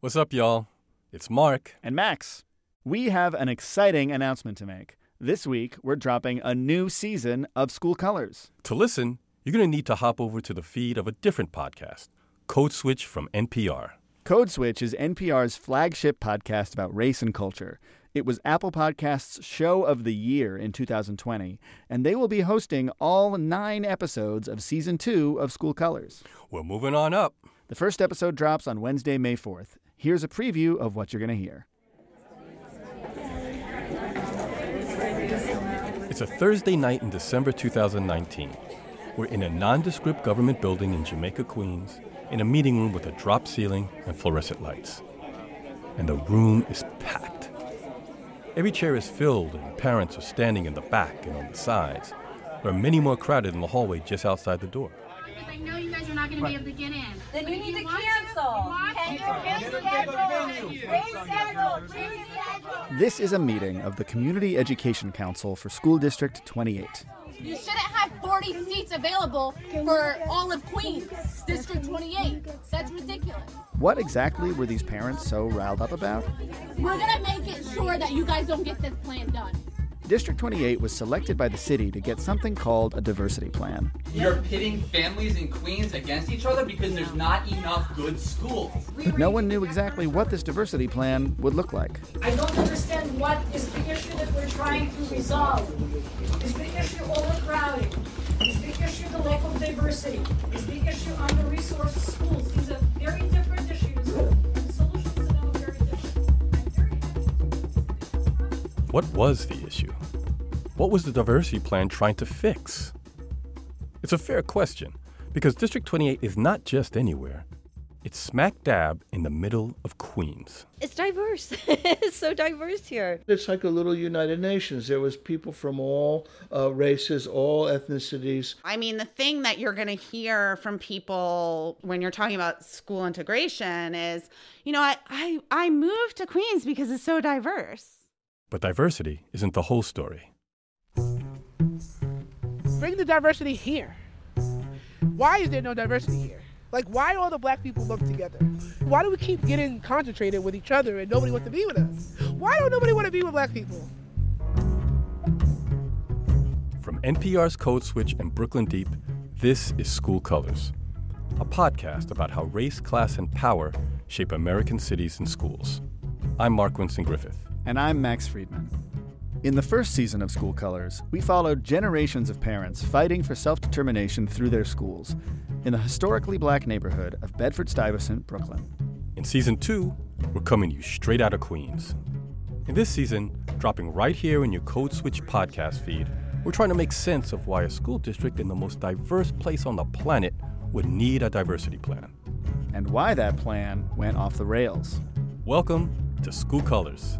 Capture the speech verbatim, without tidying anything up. What's up, y'all? It's Mark. And Max. We have an exciting announcement to make. This week, we're dropping a new season of School Colors. To listen, you're going to need to hop over to the feed of a different podcast, Code Switch from N P R. Code Switch is N P R's flagship podcast about race and culture. It was Apple Podcasts' Show of the Year in two thousand twenty, and they will be hosting all nine episodes of Season two of School Colors. We're moving on up. The first episode drops on Wednesday, May fourth. Here's a preview of what you're going to hear. It's a Thursday night in December two thousand nineteen. We're in a nondescript government building in Jamaica, Queens, in a meeting room with a drop ceiling and fluorescent lights. And the room is packed. Every chair is filled and parents are standing in the back and on the sides. There are many more crowded in the hallway just outside the door. I know you guys are not going to be able to get in. Then you need to cancel. This is a meeting of the Community Education Council for School District twenty-eight. You shouldn't have forty seats available for all of Queens, District twenty-eight. That's ridiculous. What exactly were these parents so riled up about? We're going to make it sure that you guys don't get this plan done. District twenty-eight was selected by the city to get something called a diversity plan. You're pitting families in Queens against each other because there's not enough good schools. But no one knew exactly what this diversity plan would look like. I don't understand what is the issue that we're trying to resolve. Is the issue overcrowding? Is the issue the lack of diversity? Is the issue under-resourced schools? These are very different issues. The solutions to them are very different. What was the issue? What was the diversity plan trying to fix? It's a fair question, because District twenty-eight is not just anywhere. It's smack dab in the middle of Queens. It's diverse. It's so diverse here. It's like a little United Nations. There was people from all uh, races, all ethnicities. I mean, the thing that you're going to hear from people when you're talking about school integration is, you know, I, I, I moved to Queens because it's so diverse. But diversity isn't the whole story. Bring the diversity here. Why is there no diversity here? Like, why do all the black people lumped together? Why do we keep getting concentrated with each other and nobody wants to be with us? Why don't nobody want to be with black people? From N P R's Code Switch and Brooklyn Deep, this is School Colors, a podcast about how race, class, and power shape American cities and schools. I'm Mark Winston-Griffith. And I'm Max Friedman. In the first season of School Colors, we followed generations of parents fighting for self-determination through their schools in the historically black neighborhood of Bedford-Stuyvesant, Brooklyn. In season two, we're coming to you straight out of Queens. In this season, dropping right here in your Code Switch podcast feed, we're trying to make sense of why a school district in the most diverse place on the planet would need a diversity plan. And why that plan went off the rails. Welcome to School Colors.